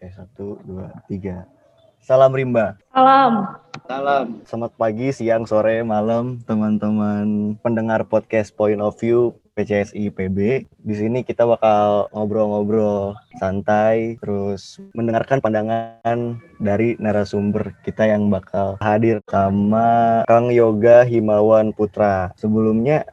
Oke, 1, 2, 3. Salam Rimba. Salam. Salam. Selamat pagi, siang, sore, malam teman-teman pendengar podcast Point of View PCSI IPB. Di sini kita bakal ngobrol-ngobrol santai, terus mendengarkan pandangan dari narasumber kita yang bakal hadir sama Kang Yoga Himawan Putra. Sebelumnya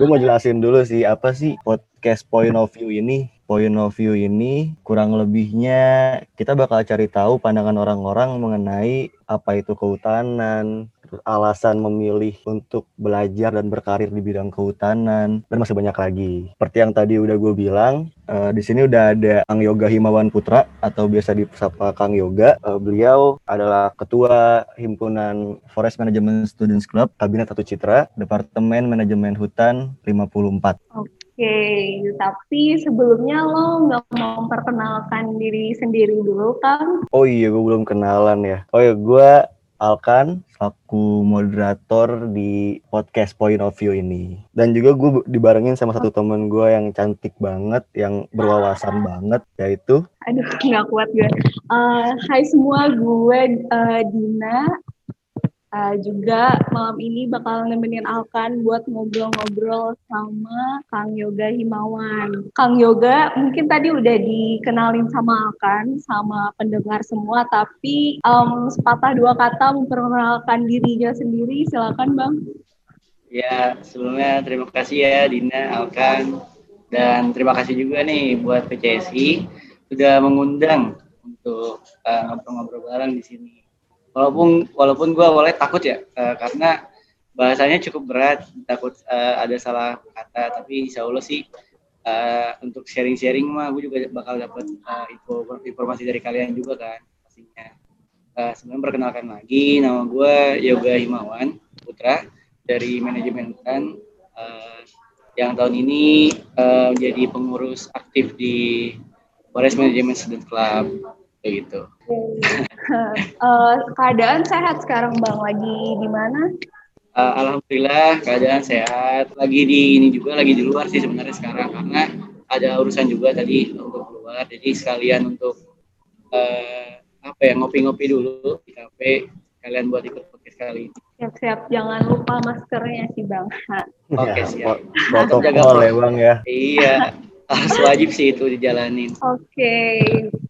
gue mau jelasin dulu sih apa sih podcast Point of View ini. Point of View ini kurang lebihnya kita bakal cari tahu pandangan orang-orang mengenai apa itu kehutanan, alasan memilih untuk belajar dan berkarir di bidang kehutanan, dan masih banyak lagi. Seperti yang tadi udah gue bilang, di sini udah ada Kang Yoga Himawan Putra atau biasa disapa Kang Yoga. Beliau adalah Ketua Himpunan Forest Management Students Club, Kabinet 1 Citra, Departemen Manajemen Hutan 54. Oke, tapi sebelumnya lo nggak mau memperkenalkan diri sendiri dulu, kan? Oh iya, gue belum kenalan ya. Oh iya, gue Alkan, selaku moderator di podcast Point of View ini. Dan juga gue dibarengin sama satu temen gue yang cantik banget, yang berwawasan banget, yaitu... Aduh, nggak kuat gue. Hai semua, gue Dina. Juga malam ini bakal nemenin Alkan buat ngobrol-ngobrol sama Kang Yoga Himawan. Kang Yoga mungkin tadi udah dikenalin sama Alkan, sama pendengar semua, tapi sepatah dua kata memperkenalkan dirinya sendiri, silakan Bang. Ya, sebelumnya terima kasih ya Dina, Alkan, dan terima kasih juga nih buat PCSI sudah mengundang untuk ngobrol-ngobrol bareng di sini. Walaupun gue awalnya takut ya, karena bahasanya cukup berat, takut ada salah kata, tapi insya Allah sih untuk sharing-sharing mah gue juga bakal dapat informasi dari kalian juga kan pastinya. Sebenarnya perkenalkan lagi, nama gue Yoga Himawan Putra dari Manajemen Hutan, yang tahun ini menjadi pengurus aktif di Forest Management Students Club. Gitu. Keadaan sehat sekarang Bang, lagi di mana? Alhamdulillah keadaan sehat. Lagi di ini juga, lagi di luar sih sebenarnya sekarang karena ada urusan juga tadi untuk keluar. Jadi sekalian untuk ngopi-ngopi dulu di kafe. Kalian buat ikut podcast kali ini. Siap-siap, jangan lupa maskernya sih Bang. Oke, siap. Tetap jaga Bang ya. Iya. Harus wajib sih itu dijalanin. Oke,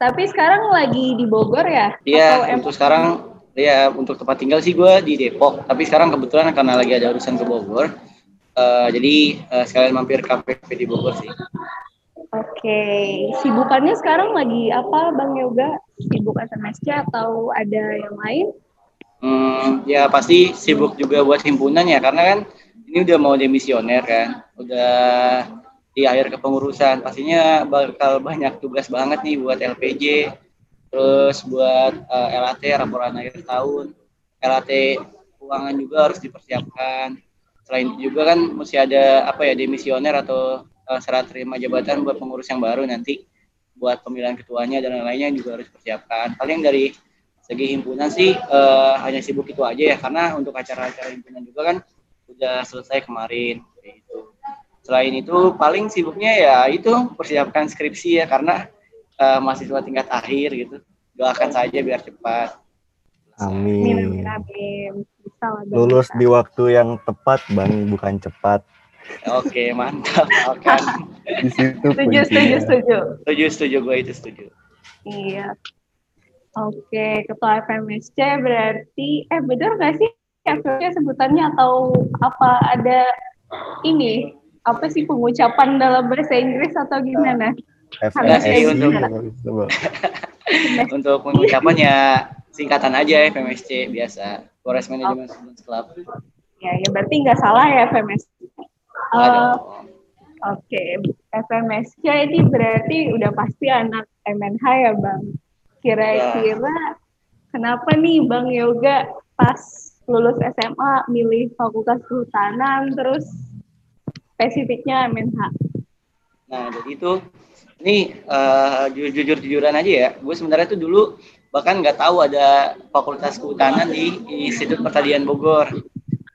tapi sekarang lagi di Bogor ya? Iya, untuk sekarang, ya untuk tempat tinggal sih gue di Depok. Tapi sekarang kebetulan karena lagi ada urusan ke Bogor, jadi sekalian mampir kafe di Bogor sih. Oke, sibukannya sekarang lagi apa Bang Yoga? Sibuk FMSC atau ada yang lain? Ya pasti sibuk juga buat himpunan ya, karena kan ini udah mau demisioner kan, udah di akhir kepengurusan pastinya bakal banyak tugas banget nih buat LPJ, terus buat LAT, laporan akhir tahun, LAT keuangan juga harus dipersiapkan. Selain itu juga kan mesti ada demisioner atau serah terima jabatan buat pengurus yang baru nanti, buat pemilihan ketuanya dan lain-lainnya juga harus dipersiapkan. Paling dari segi himpunan sih hanya sibuk itu aja ya, karena untuk acara-acara himpunan juga kan udah selesai kemarin. Selain itu paling sibuknya ya itu persiapkan skripsi ya, karena mahasiswa tingkat akhir gitu. Doakan saja biar cepat. Amin. Lulus di waktu yang tepat Bang, bukan cepat. Oke, mantap. Setuju gue itu. Iya. Oke, Ketua FMSC berarti benar nggak sih FMSC sebutannya atau apa ada ini? Apa sih pengucapan dalam bahasa Inggris atau gimana? FMSC untuk pengucapannya singkatan aja FMSC biasa, Forest Management Students Club. Ya berarti nggak salah ya FMSC. Oke. FMSC ini berarti udah pasti anak MNH ya Bang. Kira-kira kenapa nih Bang Yoga pas lulus SMA milih Fakultas Kehutanan terus spesifiknya MNH? Nah, jadi itu ini jujur-jujuran aja ya. Gue sebenarnya tuh dulu bahkan nggak tahu ada Fakultas Kehutanan di Institut Pertanian Bogor.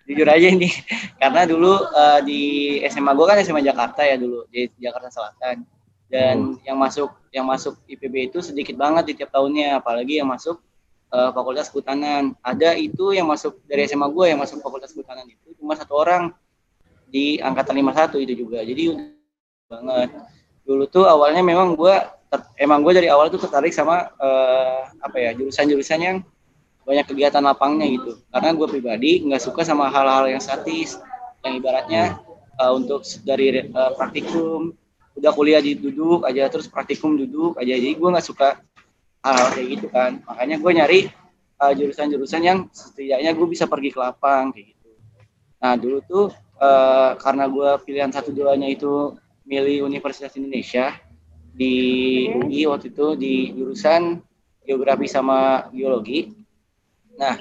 Jujur aja ini, karena dulu di SMA gue kan SMA Jakarta ya dulu, di Jakarta Selatan. Dan yang masuk IPB itu sedikit banget di tiap tahunnya, apalagi yang masuk Fakultas Kehutanan. Ada itu yang masuk dari SMA gue, yang masuk Fakultas Kehutanan itu cuma satu orang di angkatan 51 itu juga. Jadi banget. Dulu tuh awalnya memang gue dari awal tuh tertarik sama jurusan-jurusan yang banyak kegiatan lapangnya gitu. Karena gue pribadi nggak suka sama hal-hal yang statis, yang ibaratnya untuk dari praktikum. Udah kuliah duduk aja, terus praktikum duduk aja, jadi gue nggak suka hal kayak gitu kan. Makanya gue nyari jurusan-jurusan yang setidaknya gue bisa pergi ke lapang kayak gitu. Nah dulu tuh karena gue pilihan satu duanya itu milih Universitas Indonesia di UI waktu itu di jurusan geografi sama geologi. Nah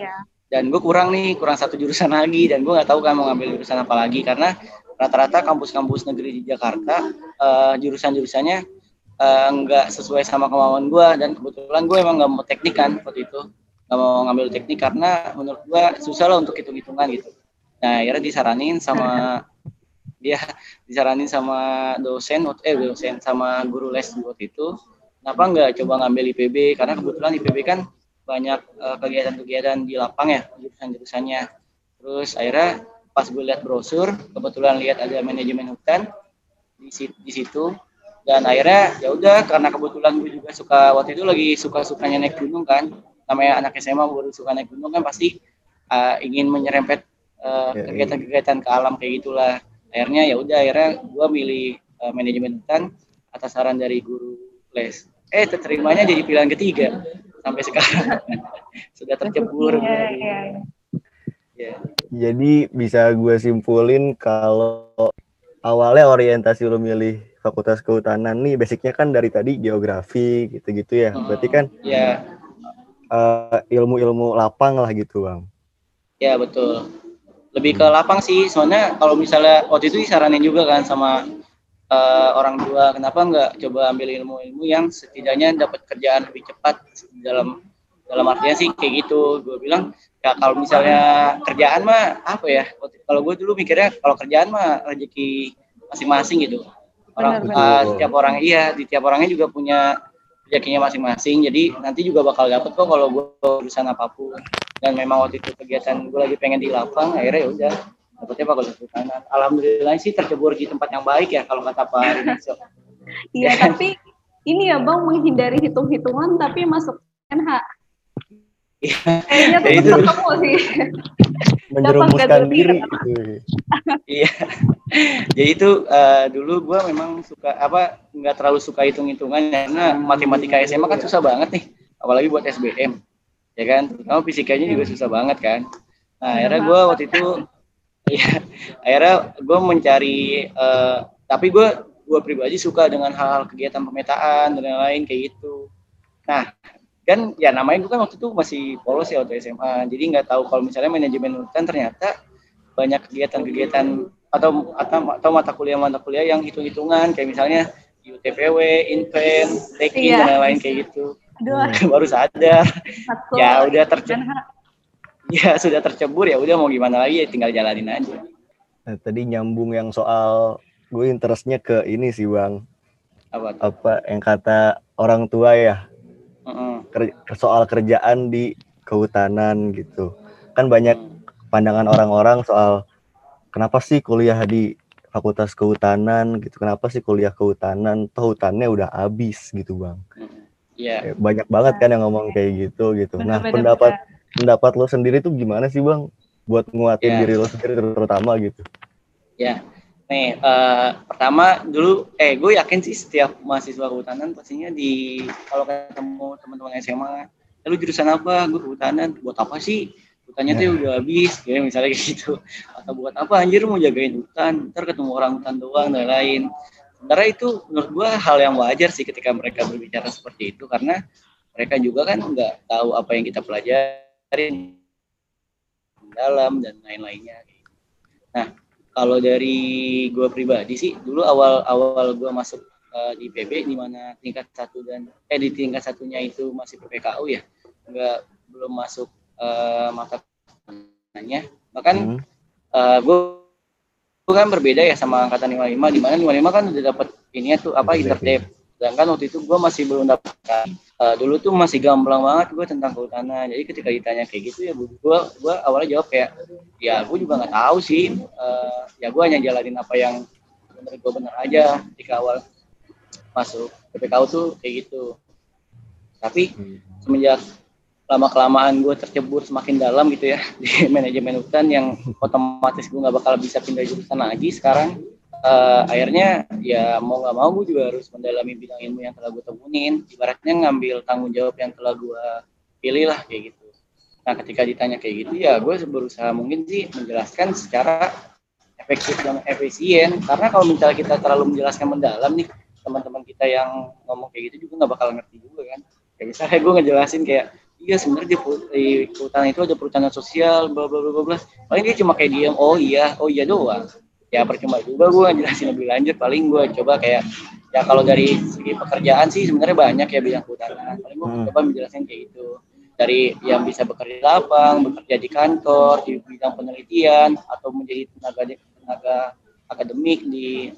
dan gue kurang satu jurusan lagi, dan gue nggak tahu kan mau ngambil jurusan apa lagi, karena rata-rata kampus-kampus negeri di Jakarta jurusan-jurusannya nggak sesuai sama kemauan gue. Dan kebetulan gue emang nggak mau teknik kan waktu itu, nggak mau ngambil teknik karena menurut gue susah lah untuk hitung-hitungan gitu. Nah akhirnya disaranin sama dosen sama guru les waktu itu, kenapa nggak coba ngambil IPB, karena kebetulan IPB kan banyak kegiatan-kegiatan di lapang ya jurusan-jurusannya. Terus akhirnya pas gue lihat brosur, kebetulan lihat ada manajemen hutan di situ, dan akhirnya ya udah, karena kebetulan gue juga suka waktu itu lagi sukanya naik gunung kan, namanya anak SMA baru suka naik gunung kan pasti ingin menyerempet kegiatan-kegiatan ke alam kayak gitulah. Akhirnya gue milih manajemen hutan atas saran dari guru les. Terterimanya jadi pilihan ketiga sampai sekarang. Sudah tercebur. Jadi bisa gue simpulin kalau awalnya orientasi lo milih Fakultas Kehutanan nih, basicnya kan dari tadi geografi gitu-gitu ya. Berarti kan ilmu-ilmu lapang lah gitu Bang. Ya betul. Lebih ke lapang sih, soalnya kalau misalnya waktu itu disaranin juga kan sama orang tua, kenapa nggak coba ambil ilmu-ilmu yang setidaknya dapat kerjaan lebih cepat dalam artinya sih kayak gitu. Gue bilang ya kalau misalnya kerjaan mah apa ya, kalau gue dulu mikirnya kalau kerjaan mah rezeki masing-masing gitu. Tiap orangnya juga punya rezekinya masing-masing, jadi nanti juga bakal dapet kok kalau gue urusan apapun. Dan memang waktu itu kegiatan gue lagi pengen di lapang, akhirnya yaudah dapetnya Fakultas Kehutanan. Alhamdulillah sih tercebur di tempat yang baik ya kalau kata Pak Haris. Iya tapi ini ya Bang, menghindari hitung-hitungan tapi masuk NH. Kayaknya tuh itu ketemu sih. Menjerumuskan diri. Iya. Jadi itu dulu gue memang nggak terlalu suka hitung-hitungan, karena matematika SMA kan susah banget nih, apalagi buat SBM, ya kan. Terutama fisikanya juga susah banget kan. Nah akhirnya gue waktu itu, mencari. Tapi gue pribadi suka dengan hal-hal kegiatan pemetaan dan lain-lain kayak gitu. Nah. Dan ya namanya gue kan waktu itu masih polos ya waktu SMA, jadi nggak tahu kalau misalnya manajemen hutan ternyata banyak kegiatan-kegiatan atau mata kuliah yang hitung-hitungan kayak misalnya UTPW, INPN, Tekin dan lain-lain kayak gitu. Baru sadar. Ya udah sudah tercebur, ya udah mau gimana lagi ya tinggal jalanin aja. Nah, tadi nyambung yang soal gue interestnya ke ini sih Bang. Apa yang kata orang tua ya? Soal kerjaan di kehutanan gitu kan, banyak pandangan orang-orang soal kenapa sih kuliah di Fakultas Kehutanan gitu, kenapa sih kuliah kehutanan, toh hutannya udah habis gitu Bang. Banyak banget kan yang ngomong kayak gitu. Pendapat lo sendiri tuh gimana sih Bang buat nguatin diri lo sendiri terutama gitu? Pertama dulu, gue yakin sih setiap mahasiswa kehutanan pastinya kalau ketemu teman-teman SMA, lu jurusan apa? Gue kehutanan. Buat apa sih? Hutannya tuh udah habis, kayak misalnya kayak gitu. Atau buat apa anjir mau jagain hutan? Ntar ketemu orang hutan doang dan lain. Sementara itu menurut gue hal yang wajar sih ketika mereka berbicara seperti itu, karena mereka juga kan nggak tahu apa yang kita pelajari dalam dan lain-lainnya. Nah. Kalau dari gue pribadi sih dulu awal gue masuk di IPB, di mana tingkat satu dan di tingkat satunya itu masih PPKU ya, belum masuk mata kuliahnya. Bahkan gue kan berbeda ya sama angkatan 55, di mana 55 kan udah dapat ininya tuh interdep. Sedangkan waktu itu gue masih belum dapatkan. Dulu tuh masih gamblang banget gue tentang kehutanan. Jadi ketika ditanya kayak gitu ya gue awalnya jawab kayak, ya gue juga nggak tahu sih. Ya gue hanya jalanin apa yang menurut gue benar aja ketika awal masuk PPKU tuh kayak gitu. Tapi semenjak lama-kelamaan gue tercebur semakin dalam gitu ya di manajemen hutan yang otomatis gue nggak bakal bisa pindah jurusan lagi sekarang. Akhirnya ya mau nggak mau gue juga harus mendalami bidang ilmu yang telah gue temuin. Ibaratnya ngambil tanggung jawab yang telah gue pilih lah kayak gitu. Nah ketika ditanya kayak gitu ya gue berusaha mungkin sih menjelaskan secara efektif dan efisien. Karena kalau misalnya kita terlalu menjelaskan mendalam nih, teman-teman kita yang ngomong kayak gitu juga nggak bakal ngerti juga kan. Kayak misalnya gue ngejelasin kayak, iya sebenarnya di perhutanan itu ada perhutanan sosial, bla bla bla bla. Paling dia cuma kayak diam, oh iya doang. Ya percuma juga gue ngejelasin lebih lanjut. Paling gue coba kayak, ya kalau dari segi pekerjaan sih sebenarnya banyak ya bidang perhutanan. Paling gue coba menjelaskan kayak gitu. Dari yang bisa bekerja di lapang, bekerja di kantor, di bidang penelitian, atau menjadi tenaga akademik,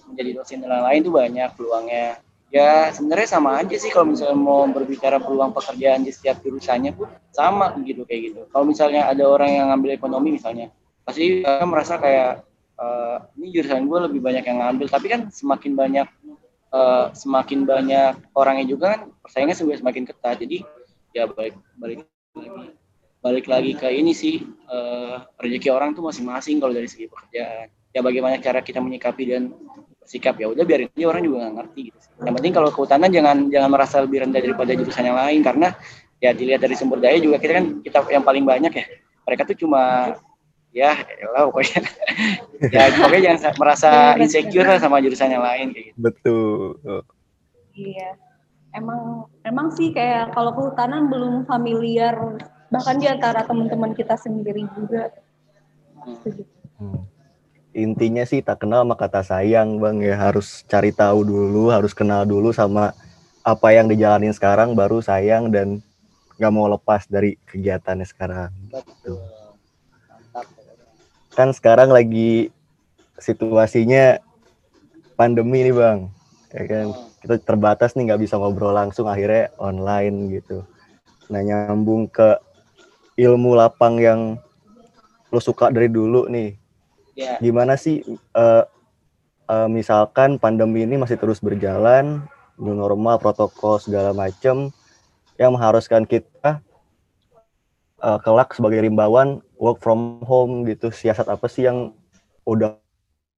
menjadi dosen dan lain-lain itu banyak peluangnya. Ya sebenarnya sama aja sih kalau misalnya mau berbicara peluang pekerjaan di setiap jurusannya pun sama gitu kayak gitu. Kalau misalnya ada orang yang ngambil ekonomi misalnya, pasti merasa kayak ini jurusan gue lebih banyak yang ngambil. Tapi kan semakin banyak orangnya juga kan persaingannya semakin ketat. Jadi ya balik lagi ke ini sih, rezeki orang tuh masing-masing kalau dari segi pekerjaan. Ya bagaimana cara kita menyikapi dan sikap, ya udah biarin aja, orang juga nggak ngerti gitu. Yang penting kalau kehutanan jangan merasa lebih rendah daripada jurusan yang lain, karena ya dilihat dari sumber daya juga kita yang paling banyak ya. Mereka tuh cuma pokoknya ya pokoknya jangan merasa insecure lah sama jurusan yang lain kayak gitu. Betul. Iya. Emang sih kayak kalau kehutanan belum familiar bahkan di antara teman-teman kita sendiri juga. Intinya sih tak kenal maka tak sayang Bang ya, harus cari tahu dulu, harus kenal dulu sama apa yang dijalanin sekarang baru sayang dan gak mau lepas dari kegiatannya sekarang. Betul. Kan sekarang lagi situasinya pandemi nih Bang, ya kan? Kita terbatas nih, gak bisa ngobrol langsung, akhirnya online gitu. Nah nyambung ke ilmu lapang yang lo suka dari dulu nih. Yeah. Gimana sih misalkan pandemi ini masih terus berjalan, new normal, protokol segala macam yang mengharuskan kita kelak sebagai rimbawan work from home gitu, siasat apa sih yang udah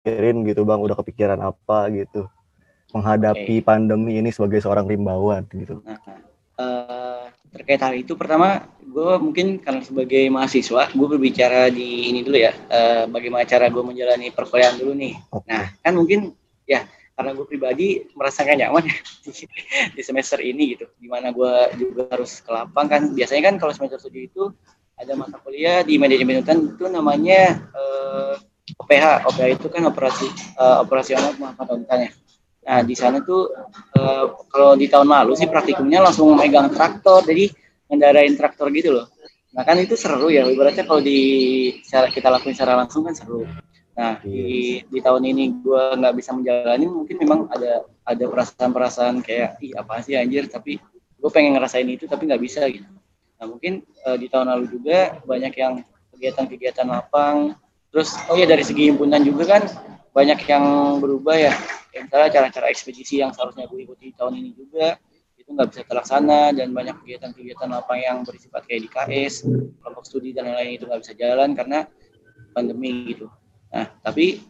pikirin gitu Bang, udah kepikiran apa gitu menghadapi pandemi ini sebagai seorang rimbawan gitu. Terkait hal itu, pertama gue mungkin karena sebagai mahasiswa gue berbicara di ini dulu ya, bagaimana cara gue menjalani perkuliahan dulu nih. Nah kan mungkin ya karena gue pribadi merasa gak nyaman di semester ini gitu, dimana gue juga harus ke lapang kan. Biasanya kan kalau semester 7 itu ada mata kuliah di manajemen hutan itu namanya OPH itu kan operasional pemanfaatan hutan ya. Nah di sana tuh kalau di tahun lalu sih praktikumnya langsung megang traktor, jadi ngendarain traktor gitu loh. Nah kan itu seru ya, ibaratnya kalau kita lakuin secara langsung kan seru. Nah di tahun ini gue nggak bisa menjalani, mungkin memang ada perasaan-perasaan kayak apa sih anjir, tapi gue pengen ngerasain itu tapi nggak bisa gitu. Nah mungkin di tahun lalu juga banyak yang kegiatan-kegiatan lapang. Terus dari segi himpunan juga kan banyak yang berubah ya. Misalnya cara-cara ekspedisi yang seharusnya gue ikuti tahun ini juga itu nggak bisa terlaksana, dan banyak kegiatan-kegiatan lapang yang bersifat kayak DKS, kelompok studi dan lain-lain itu nggak bisa jalan karena pandemi gitu. Nah tapi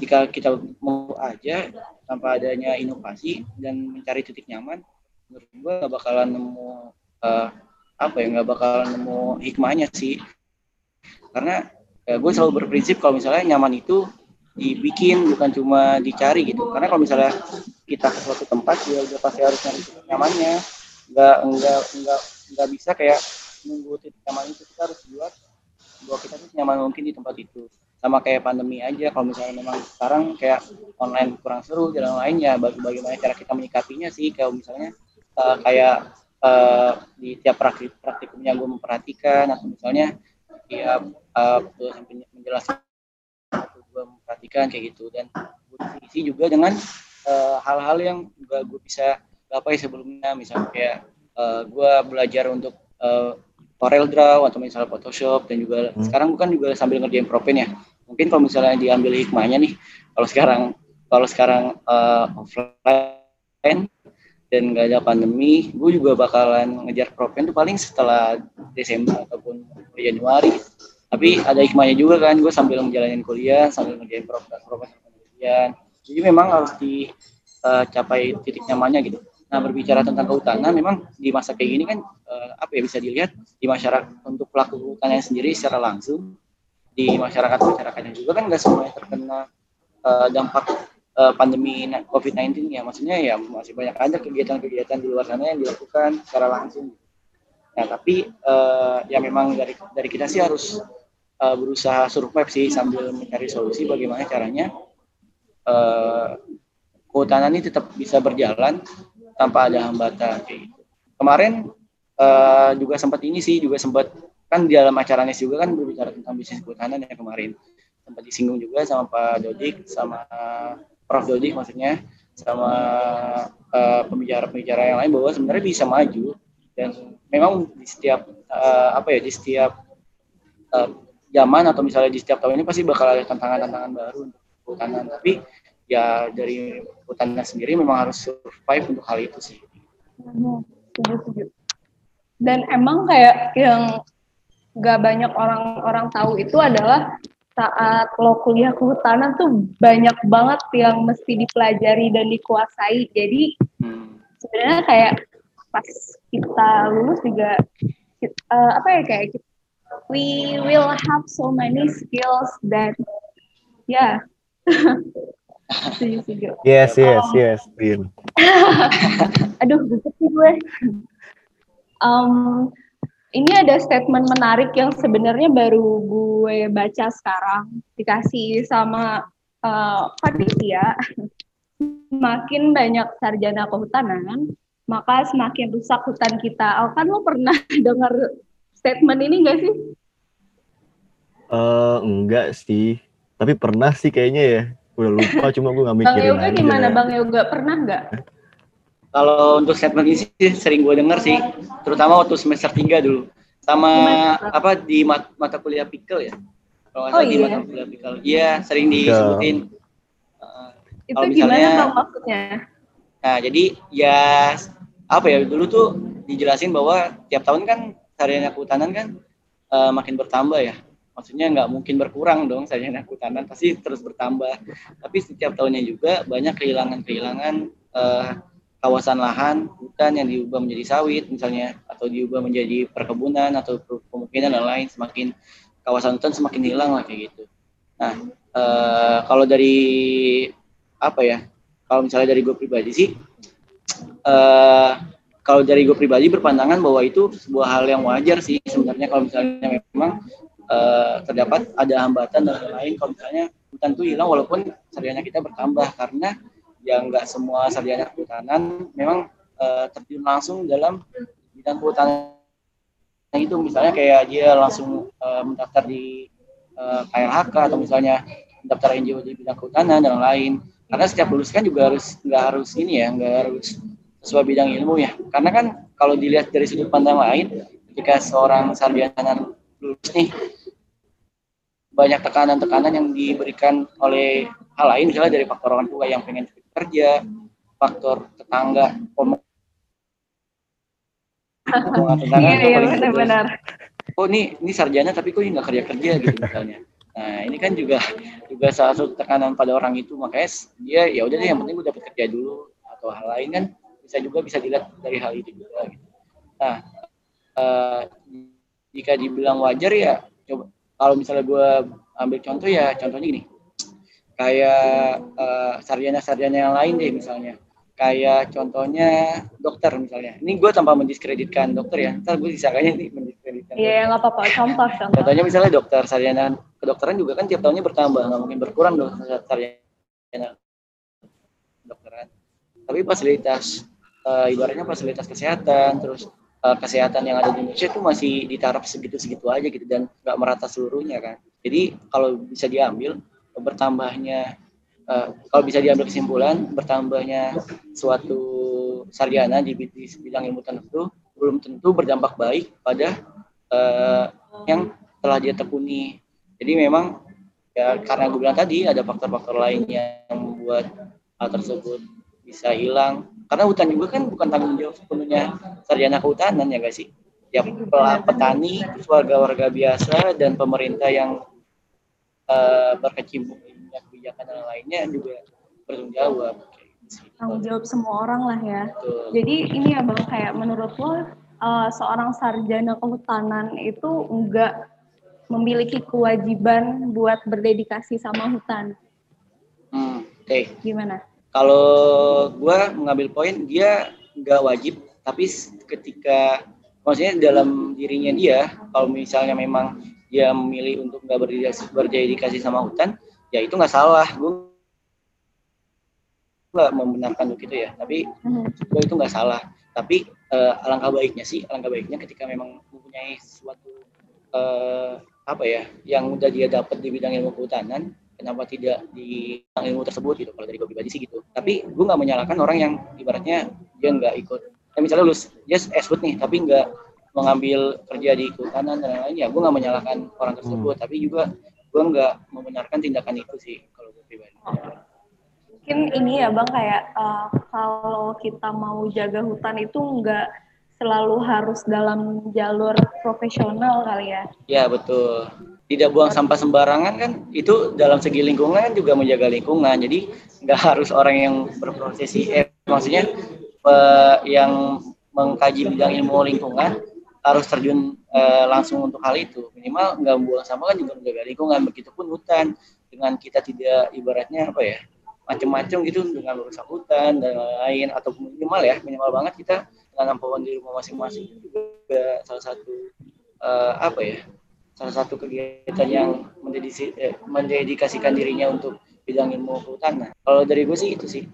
jika kita mau aja tanpa adanya inovasi dan mencari titik nyaman, menurut gue nggak bakalan nemu hikmahnya sih. Karena gue selalu berprinsip kalau misalnya nyaman itu dibikin, bukan cuma dicari gitu. Karena kalau misalnya kita ke suatu tempat ya udah pasti harus nyari titik nyamannya, nggak bisa kayak nunggu titik nyaman itu. Kita harus buat bahwa kita tuh nyaman mungkin di tempat itu. Sama kayak pandemi aja, kalau misalnya memang sekarang kayak online kurang seru, jalan lainnya bagaimana cara kita menyikapinya sih. Kalau misalnya di tiap praktikumnya gue memperhatikan, atau misalnya tiap menjelaskan memperhatikan kayak gitu, dan gue diisi juga dengan hal-hal yang gue bisa gapai sebelumnya, misalnya kayak gue belajar untuk Corel Draw atau misalnya Photoshop, dan juga sekarang bukan juga sambil ngerjain propen ya. Mungkin kalau misalnya diambil hikmahnya nih, kalau sekarang offline dan nggak ada pandemi, gue juga bakalan ngejar propen tuh paling setelah Desember ataupun Januari. Tapi ada hikmahnya juga kan, gue sambil menjalani kuliah, sambil ngerjain propen kemudian. Jadi memang harus dicapai titik nyamannya gitu. Nah, berbicara tentang kehutanan, memang di masa kayak gini kan apa ya, bisa dilihat di masyarakat, untuk pelaku kehutanannya sendiri secara langsung di masyarakatnya juga kan nggak semuanya terkena dampak pandemi COVID-19 ya, maksudnya ya masih banyak ada kegiatan-kegiatan di luar sana yang dilakukan secara langsung. Nah, tapi ya memang dari kita sih harus berusaha survive sih, sambil mencari solusi bagaimana caranya kehutanan ini tetap bisa berjalan tanpa ada hambatan kayak gitu. Kemarin juga sempat kan di dalam acaranya juga kan berbicara tentang bisnis kehutanan ya, kemarin sempat disinggung juga sama Pak Dodik, sama Prof Dodik maksudnya, sama pembicara-pembicara yang lain, bahwa sebenarnya bisa maju, dan memang di setiap zaman atau misalnya di setiap tahun ini pasti bakal ada tantangan-tantangan baru untuk kehutanan, tapi ya dari hutannya sendiri memang harus survive untuk hal itu sih. Setuju. Dan emang kayak yang gak banyak orang tahu itu adalah saat lo kuliah kehutanan tuh banyak banget yang mesti dipelajari dan dikuasai. Jadi sebenarnya kayak pas kita lulus juga we will have so many skills that yeah. Yes. Aduh, gitu sih gue. Ini ada statement menarik yang sebenarnya baru gue baca sekarang, dikasih sama Panitia. Makin banyak sarjana kehutanan, maka semakin rusak hutan kita. Alkan, lo pernah dengar statement ini nggak sih? Enggak sih, tapi pernah sih kayaknya ya. Udah lupa, cuma gue gak mikirin. Bang Yoga gimana? Bang Yoga pernah gak? Kalau untuk statement ini sih sering gue denger sih, terutama waktu semester 3 dulu. Sama apa di mata kuliah pikel ya? Kalau oh, iya. Di mata kuliah pikel. Iya, sering disebutin. Itu misalnya, gimana Bang maksudnya? Nah, jadi ya apa ya, dulu tuh dijelasin bahwa tiap tahun kan sarjana kehutanan kan makin bertambah ya. Maksudnya nggak mungkin berkurang dong, sarjana kehutanan pasti terus bertambah. Tapi setiap tahunnya juga banyak kehilangan kawasan lahan hutan yang diubah menjadi sawit misalnya, atau diubah menjadi perkebunan atau pemukiman dan lain-lain. Semakin kawasan hutan semakin hilang lah kayak gitu. Nah, kalau dari apa ya? Kalau misalnya dari gue pribadi sih, berpandangan bahwa itu sebuah hal yang wajar sih sebenarnya, kalau misalnya memang terdapat ada hambatan dan lain-lain. Kalau misalnya hutan itu hilang walaupun sarjana kita bertambah, karena ya nggak semua sarjana kehutanan memang terjun langsung dalam bidang kehutanan itu. Misalnya kayak dia langsung mendaftar di PLHK atau misalnya mendaftar NGO di bidang kehutanan dan lain-lain, karena setiap lulus kan juga nggak harus sesuai bidang ilmu ya. Karena kan kalau dilihat dari sudut pandang lain, ketika seorang sarjana lulus nih, banyak tekanan-tekanan yang diberikan oleh hal lain, misalnya dari faktor orang tua yang pengen kerja, faktor tetangga, tetangga benar. Oh ini sarjana tapi kok ini nggak kerja gitu misalnya. Nah ini kan juga salah satu tekanan pada orang itu, makanya dia ya udah deh yang penting gue dapat kerja dulu atau hal lain kan bisa dilihat dari hal itu juga. Gitu. Nah jika dibilang wajar ya, coba kalau misalnya gue ambil contoh ya, contohnya gini, kayak sarjana-sarjana yang lain deh misalnya, kayak contohnya dokter misalnya. Ini gue tanpa mendiskreditkan dokter ya, ntar gue disangkanya ini mendiskreditkan. Iya nggak apa-apa, contoh. Contohnya misalnya dokter, sarjana kedokteran juga kan tiap tahunnya bertambah, nggak mungkin berkurang dong sarjana kedokteran. Tapi fasilitas, ibaratnya fasilitas kesehatan, terus kesehatan yang ada di Indonesia itu masih ditaruh segitu-segitu aja gitu, dan nggak merata seluruhnya kan. Jadi kalau bisa diambil bertambahnya, kalau bisa diambil kesimpulan bertambahnya suatu sarjana di bidang ilmu tertentu belum tentu berdampak baik pada yang telah dia tekuni. Jadi memang ya, karena gue bilang tadi ada faktor-faktor lain yang membuat hal tersebut bisa hilang. Karena hutan juga kan bukan tanggung jawab sepenuhnya sarjana kehutanan, ya nggak sih? Ya petani, warga-warga biasa, dan pemerintah yang berkecimpung di kebijakan dan lainnya juga bertanggung jawab. Tanggung jawab semua orang lah ya. Betul. Jadi ini ya Bang, kayak menurut lo seorang sarjana kehutanan itu enggak memiliki kewajiban buat berdedikasi sama hutan. Oke. Gimana? Kalau gue mengambil poin, dia nggak wajib, tapi ketika maksudnya dalam dirinya dia, kalau misalnya memang dia memilih untuk nggak berdedikasi sama hutan, ya itu nggak salah. Gue nggak membenarkan untuk itu ya, tapi gue itu nggak salah. Tapi alangkah baiknya ketika memang mempunyai suatu yang udah dia dapat di bidang ilmu kehutanan, kenapa tidak di ilmu tersebut gitu, kalau dari gue pribadi sih gitu. Tapi gue nggak menyalahkan orang yang ibaratnya dia nggak ikut. Misalnya lulus, dia S-Hut nih, tapi nggak mengambil kerja di kehutanan dan lain-lain, ya gue nggak menyalahkan orang tersebut, tapi juga gue nggak membenarkan tindakan itu sih kalau gue pribadi. Mungkin ini ya Bang, kayak kalau kita mau jaga hutan itu nggak selalu harus dalam jalur profesional kali ya? Ya betul. Tidak buang sampah sembarangan kan, itu dalam segi lingkungan juga menjaga lingkungan, jadi nggak harus orang yang berprofesi, maksudnya yang mengkaji bidang ilmu lingkungan harus terjun langsung untuk hal itu. Minimal nggak buang sampah kan juga menjaga lingkungan, begitupun hutan. Dengan kita tidak ibaratnya macam-macam gitu dengan merusak hutan dan lain-lain, atau minimal banget kita tanam pohon di rumah masing-masing juga salah satu kegiatan yang mendedikasikan dirinya untuk bidang ilmu kehutanan. Kalau dari gue sih itu sih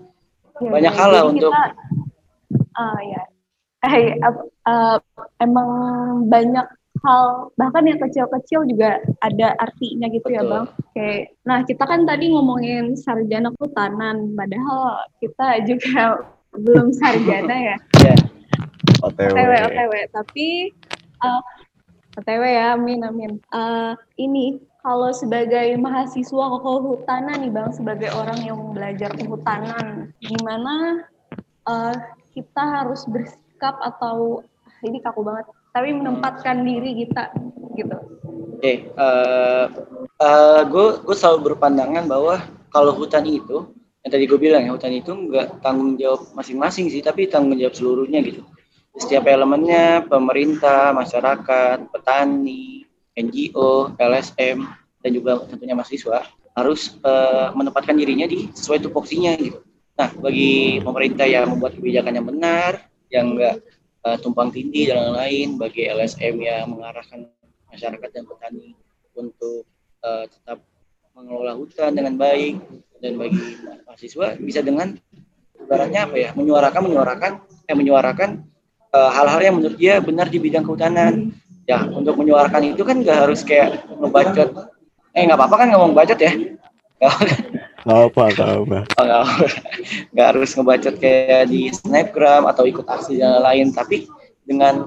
banyak hal lah untuk emang banyak hal, bahkan yang kecil-kecil juga ada artinya gitu. Betul. Ya Bang. Oke. Nah, kita kan tadi ngomongin sarjana kehutanan, padahal kita juga belum sarjana ya. Iya. OTW. Tapi OTW ya, amin. Ini kalau sebagai mahasiswa kehutanan nih Bang, sebagai orang yang belajar kehutanan, gimana kita harus bersikap, atau ini kaku banget, tapi menempatkan diri kita gitu. Oke, gue selalu berpandangan bahwa kalau hutan itu, yang tadi gue bilang ya, hutan itu nggak tanggung jawab masing-masing sih, tapi tanggung jawab seluruhnya gitu. Setiap elemennya, pemerintah, masyarakat, petani, NGO, LSM, dan juga tentunya mahasiswa harus menempatkan dirinya sesuai tupoksinya gitu. Nah, bagi pemerintah yang membuat kebijakan yang benar, yang enggak tumpang tindih dan lain-lain, bagi LSM yang mengarahkan masyarakat dan petani untuk tetap mengelola hutan dengan baik, dan bagi mahasiswa bisa dengan ibaratnya menyuarakan hal-hal yang menurut dia benar di bidang kehutanan. Ya, untuk menyuarakan itu kan enggak harus kayak ngebacot. Enggak apa-apa kan ngomong bacot ya? Gak apa. Gak harus ngebacot kayak di snapgram atau ikut aksi dan lain, tapi dengan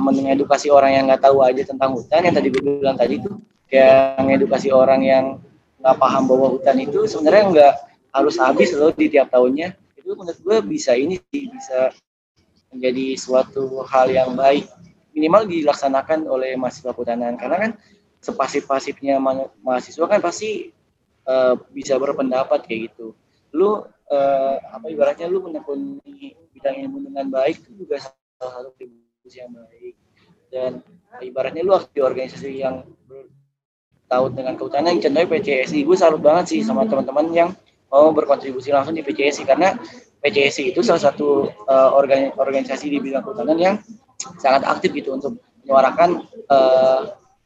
mengedukasi orang yang nggak tahu aja tentang hutan, yang tadi gue bilang tadi itu, kayak mengedukasi orang yang nggak paham bahwa hutan itu sebenarnya nggak harus habis loh di tiap tahunnya. Itu menurut gue bisa menjadi suatu hal yang baik, minimal dilaksanakan oleh mahasiswa kehutanan, karena kan sepasif-pasifnya mahasiswa kan pasti bisa berpendapat kayak gitu. Lu ibaratnya lu menekuni bidang ilmu dengan baik itu juga salah satu kontribusi yang baik, dan ibaratnya lu aktif di organisasi yang bertaut dengan kehutanan, contohnya PCSI. Gue salut banget sih sama teman-teman yang mau berkontribusi langsung di PCSI, karena PCSI itu salah satu organisasi di bidang kehutanan yang sangat aktif gitu untuk menyuarakan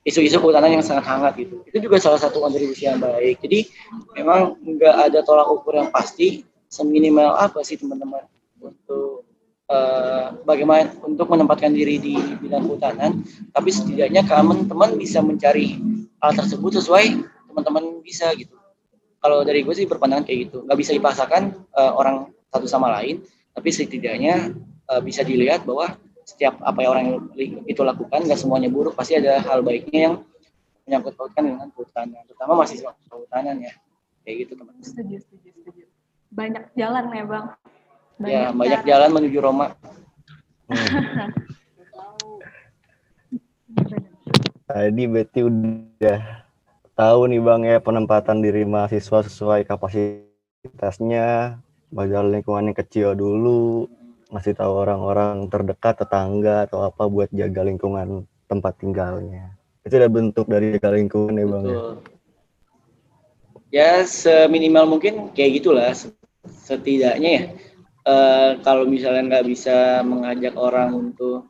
isu-isu kehutanan yang sangat hangat gitu. Itu juga salah satu kontribusi yang baik. Jadi memang nggak ada tolak ukur yang pasti seminimal apa sih teman-teman untuk bagaimana untuk menempatkan diri di bidang kehutanan. Tapi setidaknya teman-teman bisa mencari hal tersebut sesuai teman-teman bisa gitu. Kalau dari gue sih berpandangan kayak gitu. Nggak bisa dipaksakan orang satu sama lain. Tapi setidaknya bisa dilihat bahwa setiap apa yang orang itu lakukan, nggak semuanya buruk, pasti ada hal baiknya yang menyangkut pautkan dengan perhutanan, terutama mahasiswa perhutanan ya, kayak gitu teman. Setuju. Banyak jalan ya Bang. Banyak jalan menuju Roma. Tadi Betty udah tahu nih Bang ya, penempatan diri mahasiswa sesuai kapasitasnya. Belajar lingkungan yang kecil dulu, ngasih tahu orang-orang terdekat, tetangga atau apa, buat jaga lingkungan tempat tinggalnya. Itu ada bentuk dari jaga lingkungan ya Bang. Betul. Ya seminimal mungkin kayak gitulah setidaknya ya. Kalau misalnya nggak bisa mengajak orang untuk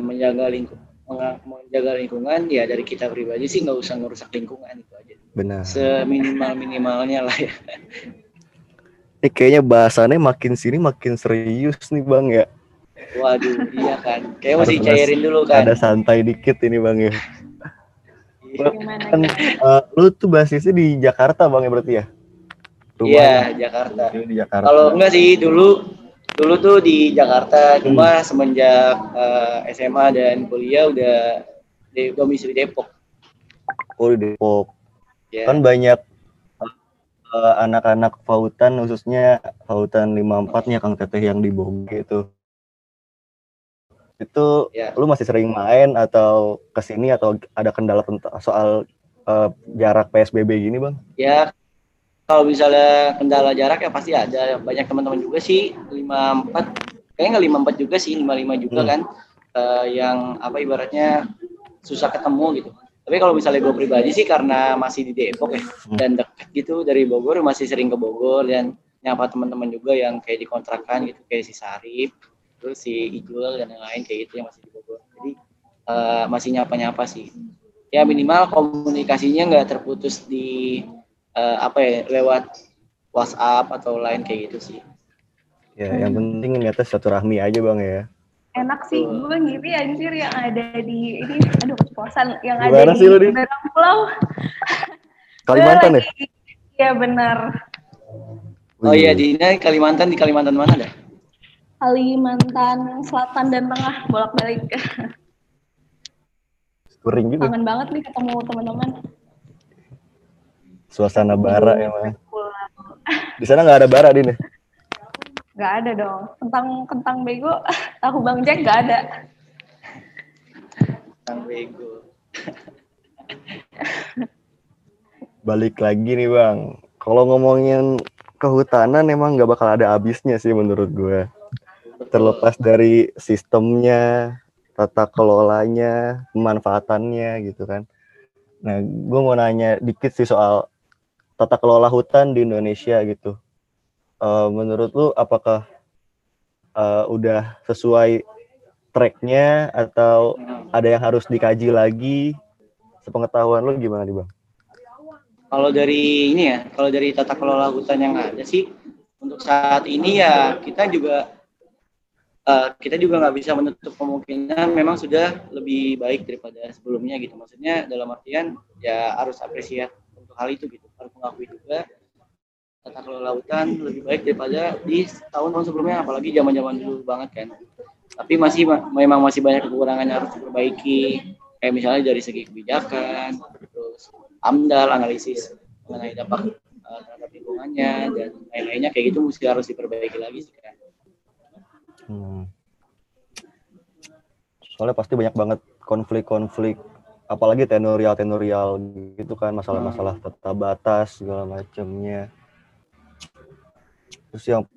menjaga lingkungan, ya dari kita pribadi sih nggak usah ngerusak lingkungan, itu aja. Benar. Seminimal-minimalnya lah ya. Ini kayaknya bahasannya makin sini makin serius nih Bang ya. Waduh, iya kan. Kayaknya masih cairin dulu kan. Ada santai dikit ini Bang ya. Kan, lu tuh basisnya di Jakarta Bang ya berarti ya? Iya, Jakarta. Kalau enggak sih dulu tuh di Jakarta, cuma semenjak SMA dan kuliah udah di domisili Depok. Oh, di Depok. Yeah. Kan banyak anak-anak Pautan, khususnya Pautan 54-nya Kang Teteh yang di Bogor itu. Itu yeah. Lu masih sering main atau kesini atau ada kendala soal jarak PSBB gini Bang? Ya. Yeah. Kalau misalnya kendala jarak ya pasti ada, banyak teman-teman juga sih 54, kayaknya nggak 54 juga sih, 55 juga kan, yang apa ibaratnya susah ketemu gitu. Tapi kalau misalnya gue pribadi sih karena masih di Depok ya, dan dekat gitu dari Bogor, masih sering ke Bogor dan nyapa teman-teman juga yang kayak dikontrakan gitu, kayak si Sarif, terus si Ijul dan yang lain kayak gitu yang masih di Bogor. Jadi masih nyapa-nyapa sih. Ya minimal komunikasinya nggak terputus di lewat WhatsApp atau lain kayak gitu sih. Ya, yang penting niatnya silaturahmi aja Bang ya. Enak sih, gue ngiri anjir yang ada di ini, aduh kosan yang gimana ada di dalam pulau. Kalimantan ya? Iya benar. Oh iya, Dina di Kalimantan mana dah? Kalimantan Selatan dan Tengah, bolak-balik. Kering juga. Kangen banget nih ketemu teman-teman. Suasana bara emang. Di sana nggak ada bara, Din? Nggak ada dong. Kentang bego, tahu Bang Jack nggak ada. Kentang bego. Balik lagi nih Bang. Kalau ngomongin kehutanan emang nggak bakal ada habisnya sih menurut gue. Terlepas dari sistemnya, tata kelolanya, pemanfaatannya gitu kan. Nah, gue mau nanya dikit sih soal tata kelola hutan di Indonesia gitu. Menurut lu apakah udah sesuai tracknya atau ada yang harus dikaji lagi? Sepengetahuan lu gimana nih Bang? Kalau dari tata kelola hutan yang ada sih untuk saat ini ya kita juga nggak bisa menutup kemungkinan memang sudah lebih baik daripada sebelumnya gitu. Maksudnya dalam artian ya harus apresiasi untuk hal itu gitu. Harus mengakui juga tata kelola hutan lebih baik daripada di tahun-tahun sebelumnya, apalagi zaman-zaman dulu banget kan. Tapi memang masih banyak kekurangan yang harus diperbaiki, kayak misalnya dari segi kebijakan, terus AMDAL, analisis mengenai dampak terhadap lingkungannya dan lain-lainnya kayak gitu mesti harus diperbaiki lagi sih kan. Soalnya pasti banyak banget konflik-konflik, apalagi tenurial gitu kan, masalah-masalah tata batas segala macamnya. Terus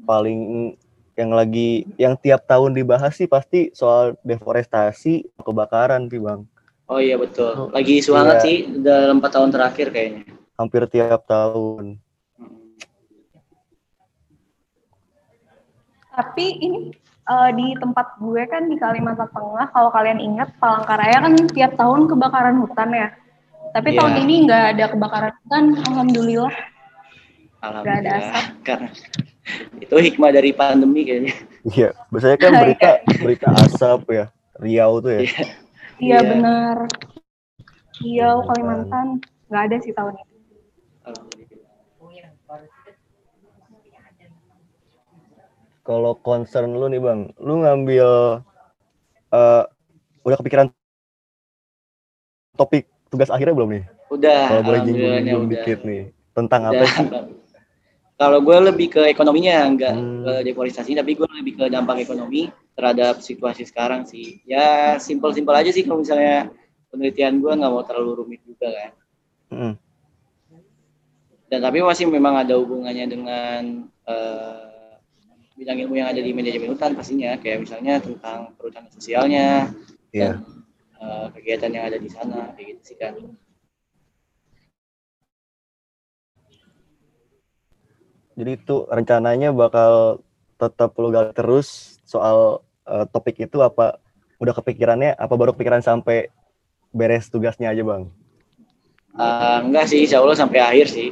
yang tiap tahun dibahas sih pasti soal deforestasi, kebakaran sih Bang. Oh iya betul. Lagi isu hangat sih dalam 4 tahun terakhir kayaknya. Hampir tiap tahun. Tapi ini di tempat gue kan di Kalimantan Tengah, kalau kalian ingat Palangkaraya kan tiap tahun kebakaran hutan ya. Tapi tahun ini nggak ada kebakaran hutan, alhamdulillah. Nggak ada asap. Karena itu hikmah dari pandemi kayaknya. Iya, biasanya kan berita asap ya, Riau tuh ya. Iya benar. Riau, Kalimantan nggak ada sih tahun ini. Alhamdulillah. kalau concern lu nih Bang, lu ngambil udah kepikiran topik tugas akhirnya belum nih? Udah. Kalau boleh jinggung dikit nih tentang udah. Apa sih? Kalau gue lebih ke ekonominya, enggak ke deforestasi, tapi gue lebih ke dampak ekonomi terhadap situasi sekarang sih. Ya simpel-simpel aja sih kalau misalnya penelitian gue nggak mau terlalu rumit juga kan. Dan tapi masih memang ada hubungannya dengan bidang ilmu yang ada di manajemen hutan pastinya, kayak misalnya tentang perhutanan sosialnya, dan kegiatan yang ada di sana, kayak gitu sih kan. Jadi itu rencananya bakal tetap lu gali terus soal topik itu, apa udah kepikirannya, apa baru kepikiran sampai beres tugasnya aja Bang? Enggak sih, insya Allah sampai akhir sih.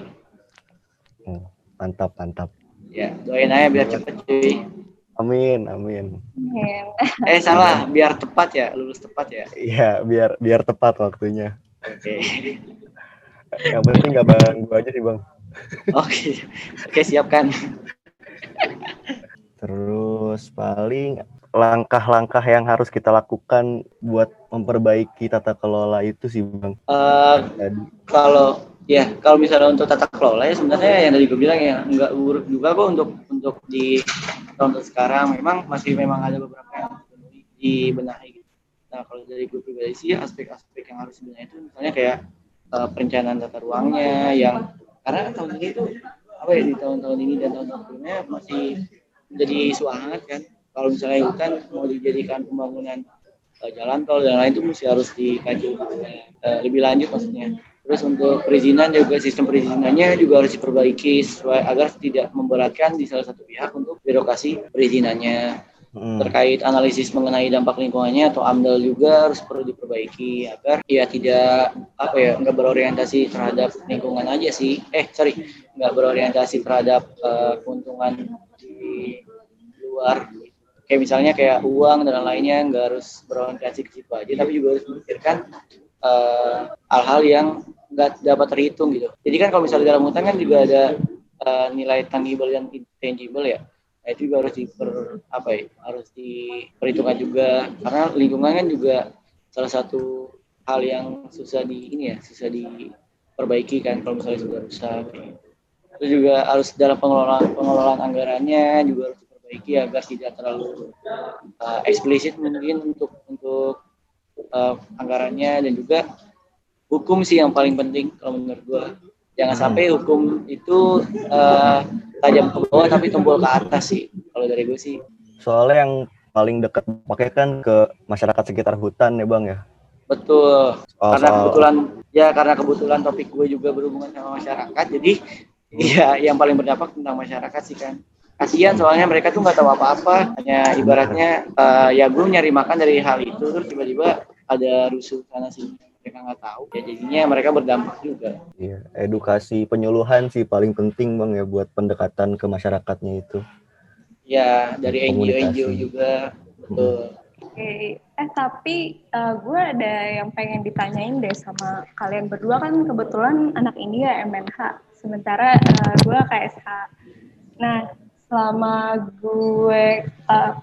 Mantap, mantap. Ya, doain aja biar cepet cuy. Amin, amin. Salah, biar tepat ya, lulus tepat ya. Iya, biar tepat waktunya. Oke. Yang penting gak bareng gua aja sih Bang. Oke, siapkan. Terus paling langkah-langkah yang harus kita lakukan buat memperbaiki tata kelola itu sih Bang. Kalau misalnya untuk tata kelola ya sebenarnya yang tadi gue bilang ya nggak buruk juga kok untuk di tahun sekarang memang ada beberapa yang dibenahi. Nah kalau dari gue pribadi sih aspek-aspek yang harus dibenahi itu misalnya kayak perencanaan tata ruangnya yang karena tahun ini tuh di tahun-tahun ini dan tahun sebelumnya masih menjadi isu hangat kan. Kalau misalnya hutan mau dijadikan pembangunan jalan tol dan lain itu mesti harus dikaji lebih lanjut maksudnya. Terus untuk perizinan juga, sistem perizinannya juga harus diperbaiki sesuai agar tidak memberatkan di salah satu pihak untuk birokrasi perizinannya. Terkait analisis mengenai dampak lingkungannya atau AMDAL juga harus perlu diperbaiki agar ya nggak berorientasi terhadap lingkungan aja sih. Nggak berorientasi terhadap keuntungan di luar. Kayak misalnya kayak uang dan lainnya nggak harus berorientasi ke situ aja, tapi juga harus memikirkan hal-hal yang nggak dapat terhitung gitu. Jadi kan kalau misalnya dalam hutan kan juga ada nilai tangible dan intangible ya. Itu juga harus harus diperhitungkan juga karena lingkungan kan juga salah satu hal yang susah diperbaiki kan kalau misalnya sudah rusak. Itu juga harus dalam pengelolaan anggarannya juga harus diperbaiki agar tidak terlalu eksplisit mungkin untuk anggarannya. Dan juga hukum sih yang paling penting kalau menurut gua, jangan sampai hukum itu tajam ke bawah tapi tumpul ke atas sih kalau dari gue sih. Soalnya yang paling dekat pakai kan ke masyarakat sekitar hutan ya Bang ya. Betul. Karena kebetulan topik gue juga berhubungan sama masyarakat, jadi yang paling berdampak tentang masyarakat sih kan. Kasian soalnya mereka tuh nggak tahu apa-apa, hanya ibaratnya gue nyari makan dari hal itu, terus tiba-tiba ada rusuh sana sini. Mereka nggak tahu, ya jadinya mereka berdampak juga. Iya, edukasi penyuluhan sih paling penting Bang ya buat pendekatan ke masyarakatnya itu. Ya, dari NGO juga, betul. Tapi gue ada yang pengen ditanyain deh sama kalian berdua, kan kebetulan anak ini ya MNH, sementara gue KSH. Nah, selama gue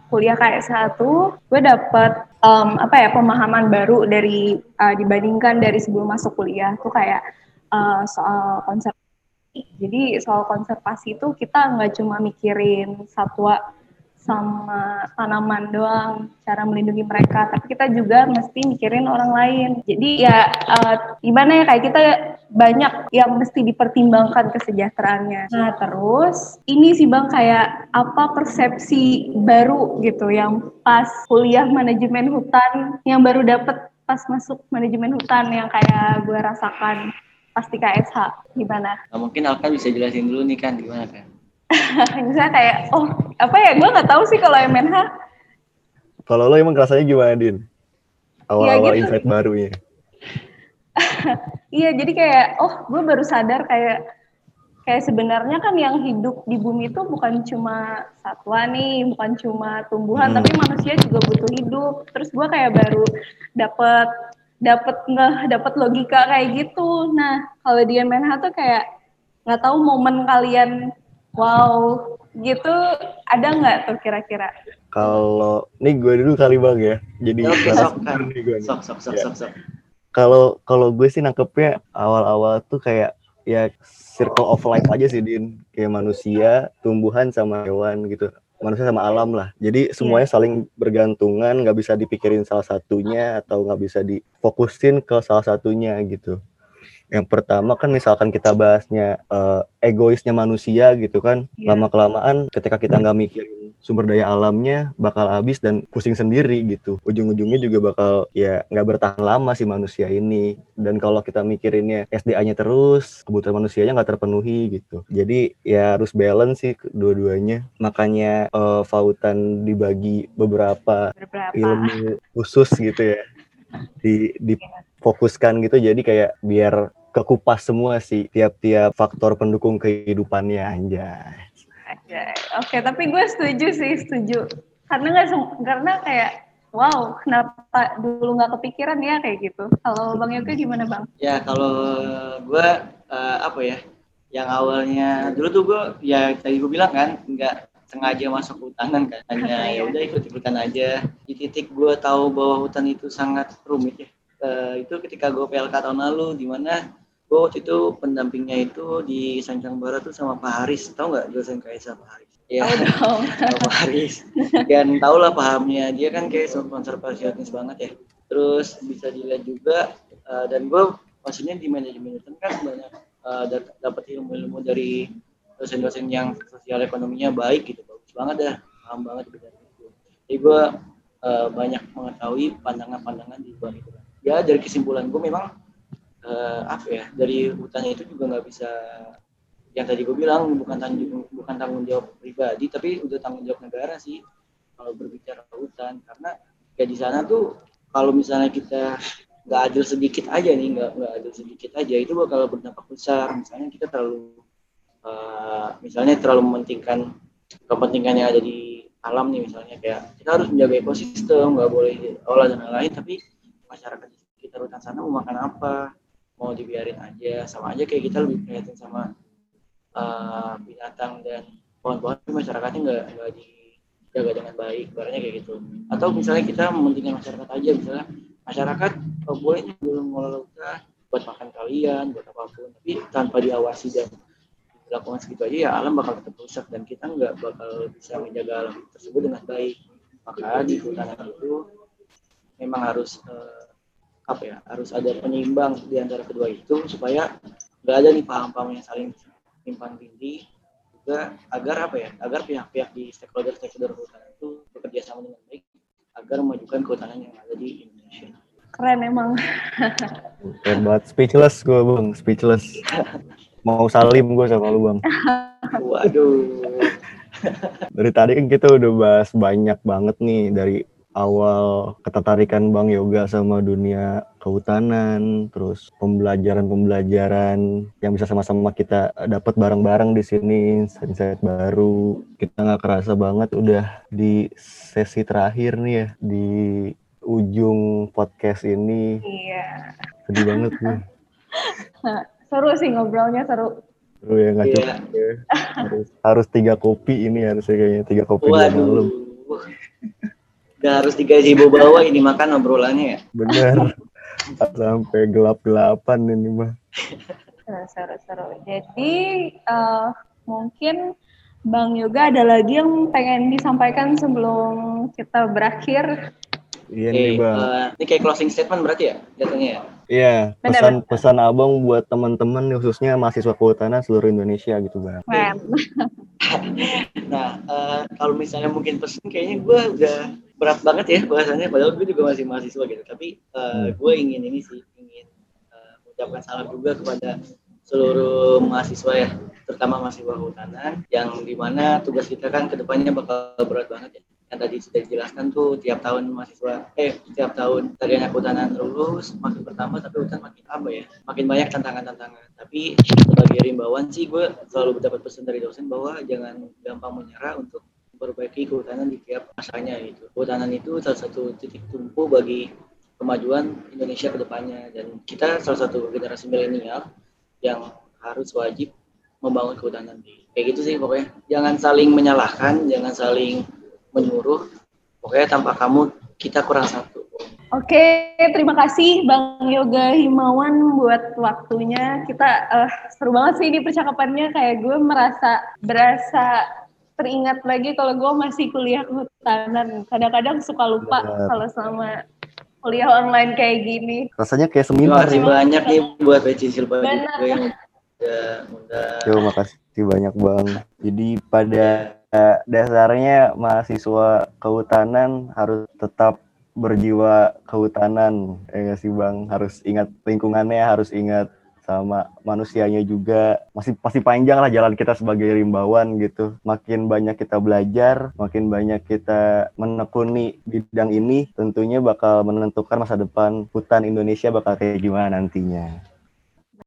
kuliah KS1, gue dapet pemahaman baru dari dibandingkan dari sebelum masuk kuliah tuh kayak soal konservasi. Jadi soal konservasi itu kita nggak cuma mikirin satwa sama tanaman doang cara melindungi mereka, tapi kita juga mesti mikirin orang lain. Jadi gimana ya kayak kita banyak yang mesti dipertimbangkan kesejahteraannya. Nah terus ini sih Bang kayak apa persepsi baru gitu yang pas kuliah manajemen hutan yang baru dapet pas masuk manajemen hutan yang kayak gue rasakan pas di KSH gimana? Nah, mungkin Alkan bisa jelasin dulu nih kan gimana kan? Misalnya kayak gue nggak tahu sih kalau MNH. Kalau lo emang rasanya gimana Din? Awal-awal ya, gitu. Insight barunya. Iya, jadi kayak gue baru sadar kayak sebenarnya kan yang hidup di bumi itu bukan cuma satwa nih, bukan cuma tumbuhan, tapi manusia juga butuh hidup. Terus gue kayak baru dapet logika kayak gitu. Nah, kalau di MNH tuh kayak nggak tahu momen kalian Wow, gitu ada nggak tuh kira-kira? Kalau nih gue dulu kali bang ya, jadi sok. Kalau gue sih nangkepnya awal-awal tuh kayak ya circle of life aja sih Din, kayak manusia, tumbuhan sama hewan gitu, manusia sama alam lah. Jadi semuanya saling bergantungan, nggak bisa dipikirin salah satunya atau nggak bisa difokusin ke salah satunya gitu. Yang pertama kan misalkan kita bahasnya egoisnya manusia gitu kan, lama-kelamaan ketika kita nggak mikirin sumber daya alamnya bakal habis dan pusing sendiri gitu. Ujung-ujungnya juga bakal ya nggak bertahan lama si manusia ini. Dan kalau kita mikirinnya SDA-nya terus, kebutuhan manusianya nggak terpenuhi gitu. Jadi ya harus balance sih dua-duanya. Makanya FAUTAN dibagi beberapa ilmu khusus gitu ya. Di fokuskan gitu, jadi kayak biar kekupas semua sih tiap-tiap faktor pendukung kehidupannya aja. Oke, tapi gue setuju karena kayak wow, kenapa dulu nggak kepikiran ya kayak gitu. Kalau Bang Yoga gimana Bang? Ya kalau gue yang awalnya dulu tuh gue ya tadi gue bilang kan nggak sengaja masuk hutanan kan, hanya ya udah ikut-ikutan aja. Di titik gue tahu bahwa hutan itu sangat rumit ya. Itu ketika gue PLHK tahun lalu, di mana gue waktu itu pendampingnya itu di Sancang Barat tuh sama Pak Haris, tau nggak dosen KSH Pak Haris? Ya, Pak Haris. Dan tau lah pahamnya dia kan kayak konservasionis banget ya. Terus bisa dilihat juga dan gue maksudnya di manajemen hutan kan banyak dapat ilmu-ilmu dari dosen-dosen yang sosial ekonominya baik gitu, bagus banget dah, paham banget bidang itu. Jadi gue banyak mengetahui pandangan-pandangan di luar itu. Ya dari kesimpulan gue memang dari hutannya itu juga nggak bisa, yang tadi gue bilang bukan tanggung jawab pribadi, tapi udah tanggung jawab negara sih kalau berbicara hutan. Karena ya di sana tuh kalau misalnya kita nggak adil sedikit aja itu bakal berdampak besar. Misalnya kita terlalu mementingkan kepentingan yang ada di alam nih, misalnya kayak kita harus menjaga ekosistem, nggak boleh olah dan lain-lain, tapi masyarakat di sekitar hutan sana mau makan apa, mau dibiarin aja, sama aja kayak kita lebih prihatin sama binatang dan pohon-pohon, masyarakatnya nggak dijaga dengan baik, barangnya kayak gitu. Atau misalnya kita mementingkan masyarakat aja, misalnya masyarakat boleh belum mengelola hutan buat makan kalian, buat apapun, tapi tanpa diawasi dan dilakukan segitu aja ya alam bakal tetap rusak dan kita nggak bakal bisa menjaga alam tersebut dengan baik. Maka di hutan itu memang harus harus ada penyeimbang di antara kedua itu supaya nggak ada nih paham-paham yang saling simpang tindih, juga agar pihak-pihak di stakeholder kehutanan itu bekerja sama dengan baik agar memajukan kehutanan yang ada di Indonesia. Keren emang. Keren banget, speechless gue Bang, speechless. Mau salim gue sama lu Bang. Waduh. Dari tadi kan kita udah bahas banyak banget nih, dari awal ketertarikan Bang Yoga sama dunia kehutanan, terus pembelajaran yang bisa sama-sama kita dapat bareng-bareng di sini, insight baru. Kita nggak kerasa banget udah di sesi terakhir nih ya, di ujung podcast ini. Iya. Sedih banget nih. Seru sih ngobrolnya, seru. Seru ya, nggak cukup ya. Harus 3 kopi ini, harusnya kayaknya 3 kopi udah malam. Gak harus 3 ribu bawa ini makan obrolannya ya. Bener. Sampai gelap-gelapan ini mah. Seru-seru. Jadi mungkin Bang Yoga ada lagi yang pengen disampaikan sebelum kita berakhir. Iya nih Bang. Ini kayak closing statement berarti ya jatuhnya ya? Iya. Pesan abang buat teman-teman khususnya mahasiswa kehutanan seluruh Indonesia gitu Bang. Nah kalau misalnya mungkin pesan kayaknya gue udah berat banget ya bahasannya, padahal gue juga masih mahasiswa gitu, tapi gue ingin mengucapkan salam juga kepada seluruh mahasiswa ya, terutama mahasiswa kehutanan yang dimana tugas kita kan kedepannya bakal berat banget ya. Yang tadi sudah dijelaskan tuh tiap tahun dari anak kehutanan lulus makin bertambah, tapi hutan makin makin banyak tantangan-tantangan. Tapi sebagai rimbauan sih gue selalu dapat pesan dari dosen bahwa jangan gampang menyerah untuk memperbaiki kehutanan di tiap masanya gitu. Kehutanan itu salah satu titik tumpu bagi kemajuan Indonesia ke depannya, dan kita salah satu generasi milenial yang harus wajib membangun kehutanan. Kayak gitu sih pokoknya. Jangan saling menyalahkan, jangan saling menyuruh. Pokoknya tanpa kamu kita kurang satu. Oke, terima kasih Bang Yoga Himawan buat waktunya. Kita seru banget sih ini percakapannya. Kayak gue berasa teringat lagi kalau gue masih kuliah kehutanan. Kadang-kadang suka lupa kalau sama kuliah online kayak gini. Rasanya kayak seminar. Terima kasih banyak nih buat Peci Silpa gue yang udah. Terima kasih banyak Bang. Jadi pada dasarnya mahasiswa kehutanan harus tetap berjiwa kehutanan, ya gak sih Bang? Harus ingat lingkungannya, harus ingat sama manusianya juga. Masih panjang lah jalan kita sebagai rimbawan gitu. Makin banyak kita belajar, makin banyak kita menekuni bidang ini, tentunya bakal menentukan masa depan hutan Indonesia bakal kayak gimana nantinya.